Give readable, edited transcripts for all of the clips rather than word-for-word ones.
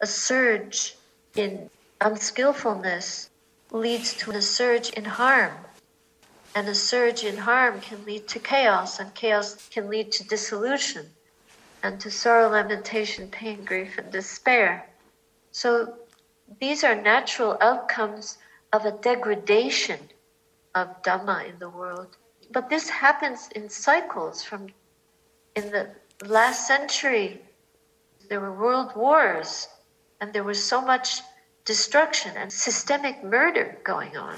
a surge in unskillfulness leads to a surge in harm. And a surge in harm can lead to chaos, and chaos can lead to dissolution, and to sorrow, lamentation, pain, grief, and despair. So these are natural outcomes of a degradation of Dhamma in the world. But this happens in cycles. In the last century, there were world wars, and there was so much destruction and systemic murder going on.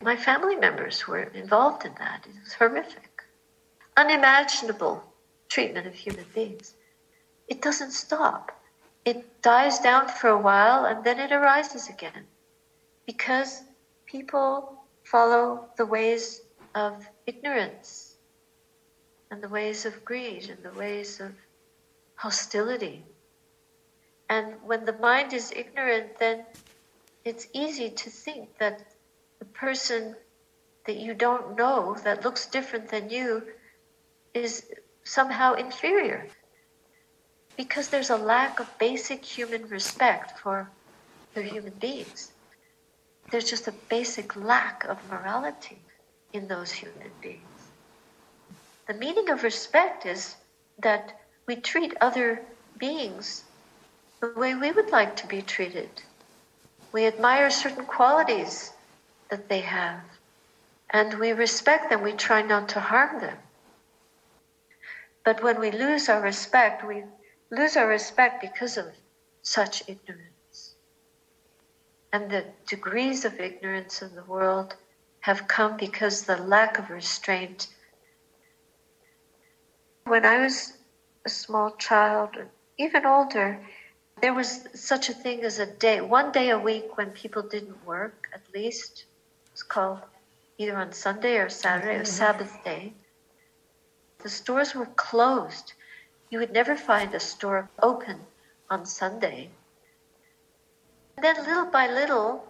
My family members were involved in that. It was horrific. Unimaginable treatment of human beings. It doesn't stop. It dies down for a while and then it arises again, because people follow the ways of ignorance and the ways of greed and the ways of hostility. And when the mind is ignorant, then it's easy to think that the person that you don't know, that looks different than you, is somehow inferior, because there's a lack of basic human respect for the human beings. There's just a basic lack of morality in those human beings. The meaning of respect is that we treat other beings the way we would like to be treated. We admire certain qualities that they have, and we respect them. We try not to harm them. But when we lose our respect, because of such ignorance. And the degrees of ignorance in the world have come because of the lack of restraint. When I was a small child, even older, there was such a thing as one day a week when people didn't work, at least. It's called either on Sunday or Saturday or Sabbath day. The stores were closed. You would never find a store open on Sunday. And then little by little,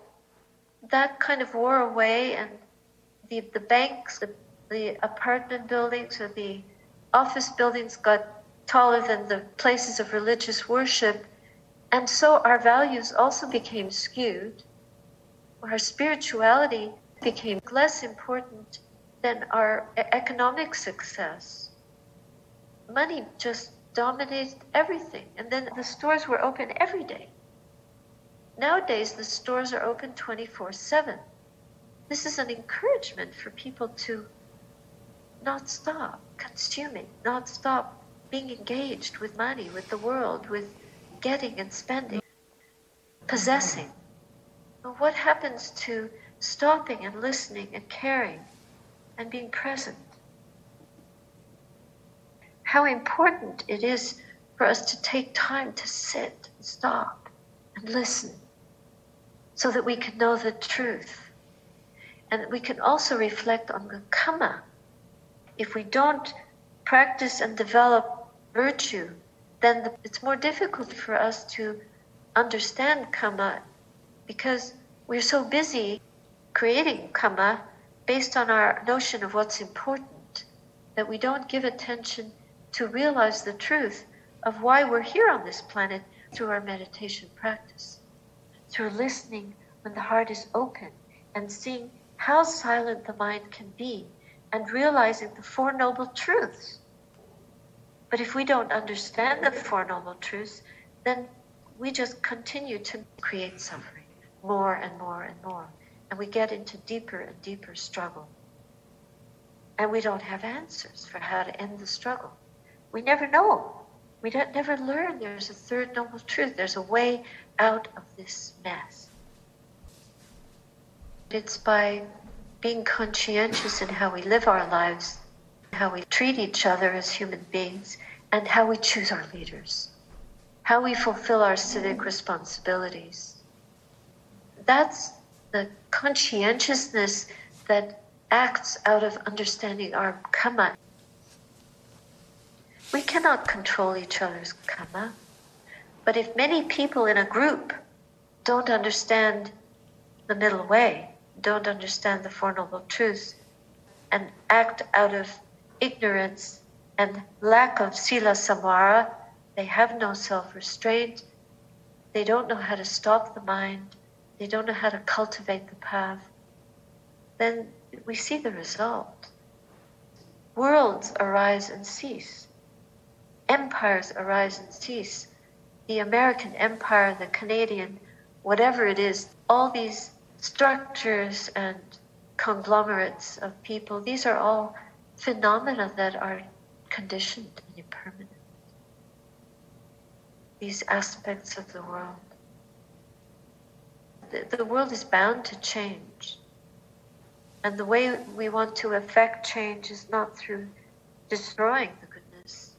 that kind of wore away, and the banks, the apartment buildings or the office buildings got taller than the places of religious worship. And so our values also became skewed. Our spirituality became less important than our economic success. Money just dominated everything. And then the stores were open every day. Nowadays, the stores are open 24/7. This is an encouragement for people to not stop consuming, not stop being engaged with money, with the world, with getting and spending, possessing. But what happens to stopping and listening and caring and being present? How important it is for us to take time to sit and stop and listen, so that we can know the truth. And that we can also reflect on the kamma. If we don't practice and develop virtue, then it's more difficult for us to understand kamma, because we're so busy creating kamma based on our notion of what's important that we don't give attention to realize the truth of why we're here on this planet through our meditation practice, through listening when the heart is open and seeing how silent the mind can be and realizing the Four Noble Truths. But if we don't understand the Four Noble Truths, then we just continue to create suffering. More and more and more, and we get into deeper and deeper struggle, and we don't have answers for how to end the struggle. We never know. We never learn there's a third noble truth. There's a way out of this mess. It's by being conscientious in how we live our lives, how we treat each other as human beings, and how we choose our leaders, how we fulfill our civic responsibilities. That's the conscientiousness that acts out of understanding our kamma. We cannot control each other's kamma, but if many people in a group don't understand the middle way, don't understand the Four Noble Truths, and act out of ignorance and lack of sila samara, They have no self-restraint. They don't know how to stop the mind. They don't know how to cultivate the path. Then we see the result. Worlds arise and cease. Empires arise and cease. The American empire, the Canadian, whatever it is, all these structures and conglomerates of people, these are all phenomena that are conditioned and impermanent. These aspects of the world. The world is bound to change. And the way we want to affect change is not through destroying the goodness.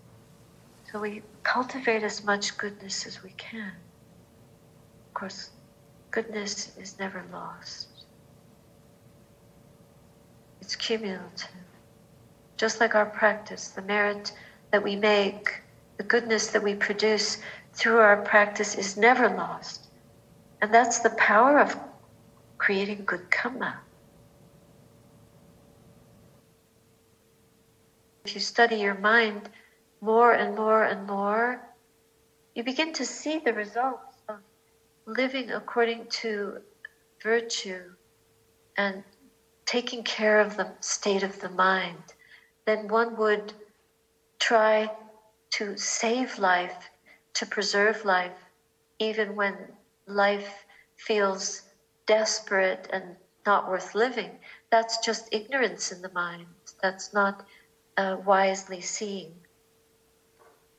So we cultivate as much goodness as we can. Of course, goodness is never lost. It's cumulative. Just like our practice, the merit that we make, the goodness that we produce through our practice is never lost. And that's the power of creating good kamma. If you study your mind more and more and more, you begin to see the results of living according to virtue and taking care of the state of the mind. Then one would try to save life, to preserve life, even when life feels desperate and not worth living. That's just ignorance in the mind. That's not wisely seeing.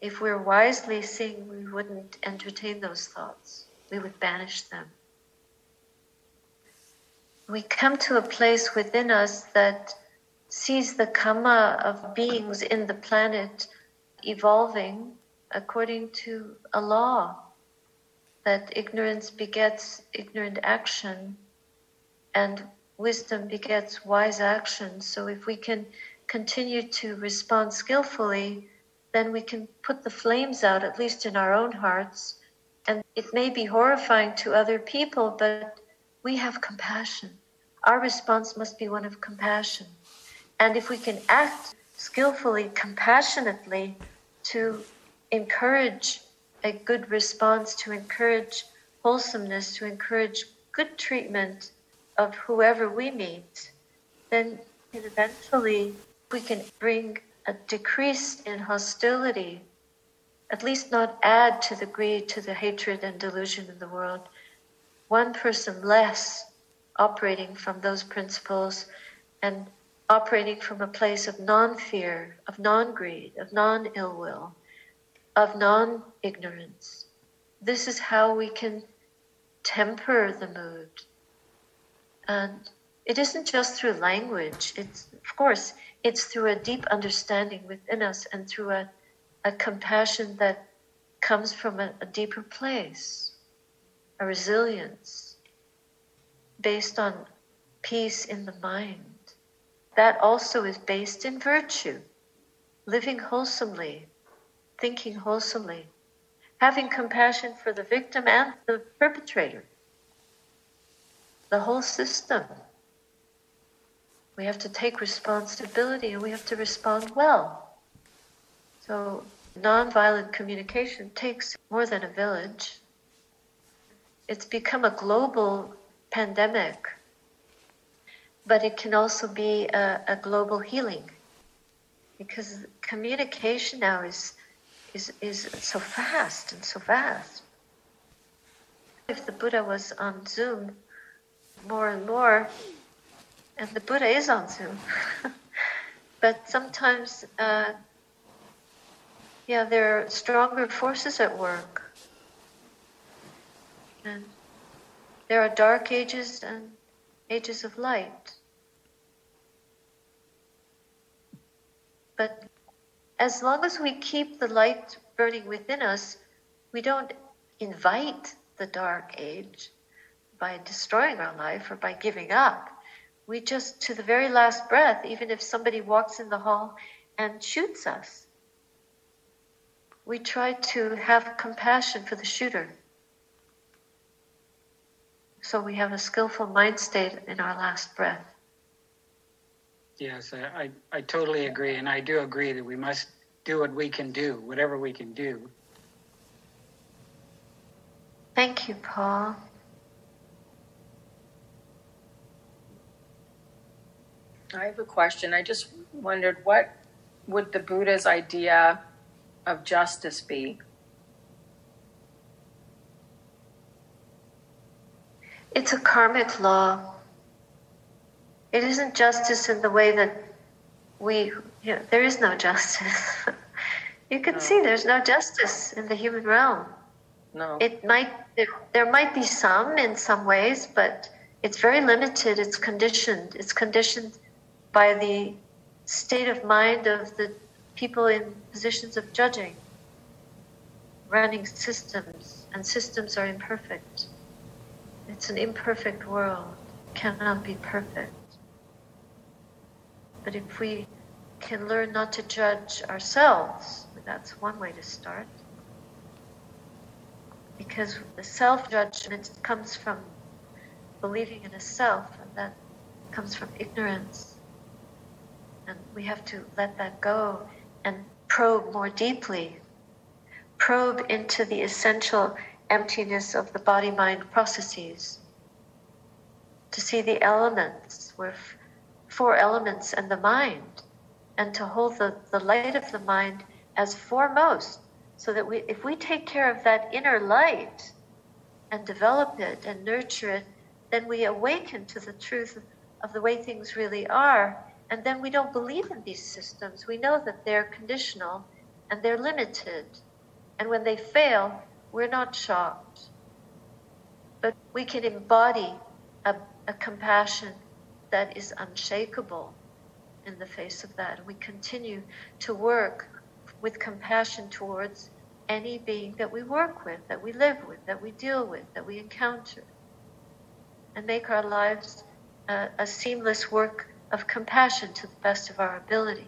If we're wisely seeing, we wouldn't entertain those thoughts. We would banish them. We come to a place within us that sees the kamma of beings in the planet evolving according to a law, that ignorance begets ignorant action and wisdom begets wise action. So if we can continue to respond skillfully, then we can put the flames out, at least in our own hearts. And it may be horrifying to other people, but we have compassion. Our response must be one of compassion. And if we can act skillfully, compassionately, to encourage a good response, to encourage wholesomeness, to encourage good treatment of whoever we meet, then eventually we can bring a decrease in hostility, at least not add to the greed, to the hatred and delusion in the world. One person less operating from those principles and operating from a place of non-fear, of non-greed, of non-ill will, of non-ignorance. This is how we can temper the mood. And it isn't just through language. It's, of course, it's through a deep understanding within us and through a compassion that comes from a deeper place, a resilience based on peace in the mind. That also is based in virtue, living wholesomely, thinking wholesomely, having compassion for the victim and the perpetrator, the whole system. We have to take responsibility and we have to respond well. So nonviolent communication takes more than a village. It's become a global pandemic, but it can also be a global healing, because communication now is so fast and so vast. If the Buddha was on Zoom more and more, and the Buddha is on Zoom, but sometimes, there are stronger forces at work. And there are dark ages and ages of light. But as long as we keep the light burning within us, we don't invite the dark age by destroying our life or by giving up. We just, to the very last breath, even if somebody walks in the hall and shoots us, we try to have compassion for the shooter. So we have a skillful mind state in our last breath. Yes, I totally agree, and I do agree that we must do what we can do, whatever we can do, Thank you, Paul. I have a question. I just wondered, what would the Buddha's idea of justice be? It's a karmic law. It isn't justice in the way that there is no justice. You can see there's no justice in the human realm. No. There might be some in some ways, but it's very limited. It's conditioned. It's conditioned by the state of mind of the people in positions of judging, running systems, and systems are imperfect. It's an imperfect world, cannot be perfect. But if we can learn not to judge ourselves, that's one way to start. Because the self-judgment comes from believing in a self, and that comes from ignorance. And we have to let that go and probe more deeply. Probe into the essential emptiness of the body-mind processes. To see the elements, where four elements and the mind, and to hold the light of the mind as foremost, so that if we take care of that inner light and develop it and nurture it, then we awaken to the truth of the way things really are, and then we don't believe in these systems. We know that they're conditional and they're limited, and when they fail, we're not shocked. But we can embody a compassion that is unshakable in the face of that. We continue to work with compassion towards any being that we work with, that we live with, that we deal with, that we encounter, and make our lives a seamless work of compassion to the best of our ability.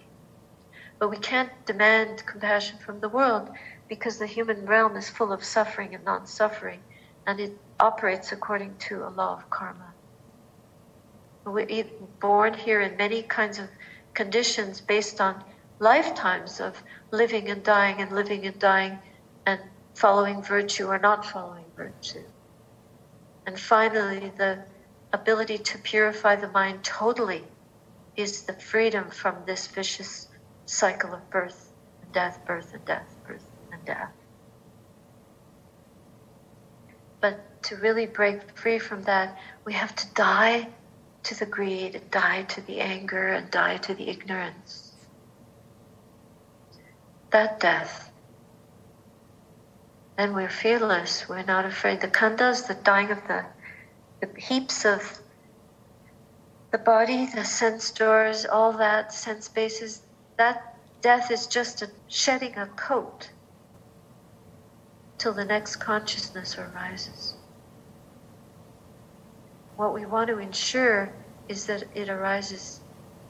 But we can't demand compassion from the world, because the human realm is full of suffering and non-suffering, and it operates according to a law of karma. We're born here in many kinds of conditions based on lifetimes of living and dying and living and dying and following virtue or not following virtue. And finally, the ability to purify the mind totally is the freedom from this vicious cycle of birth and death, birth and death, birth and death. But to really break free from that, we have to die to the greed, and die to the anger, and die to the ignorance. That death. Then we're fearless, we're not afraid. The kandas, the dying of the heaps of the body, the sense doors, all that, sense bases, that death is just a shedding a coat till the next consciousness arises. What we want to ensure is that it arises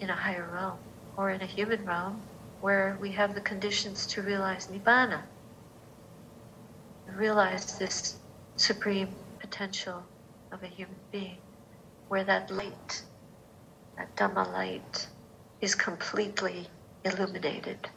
in a higher realm, or in a human realm, where we have the conditions to realize Nibbana, realize this supreme potential of a human being, where that light, that Dhamma light, is completely illuminated.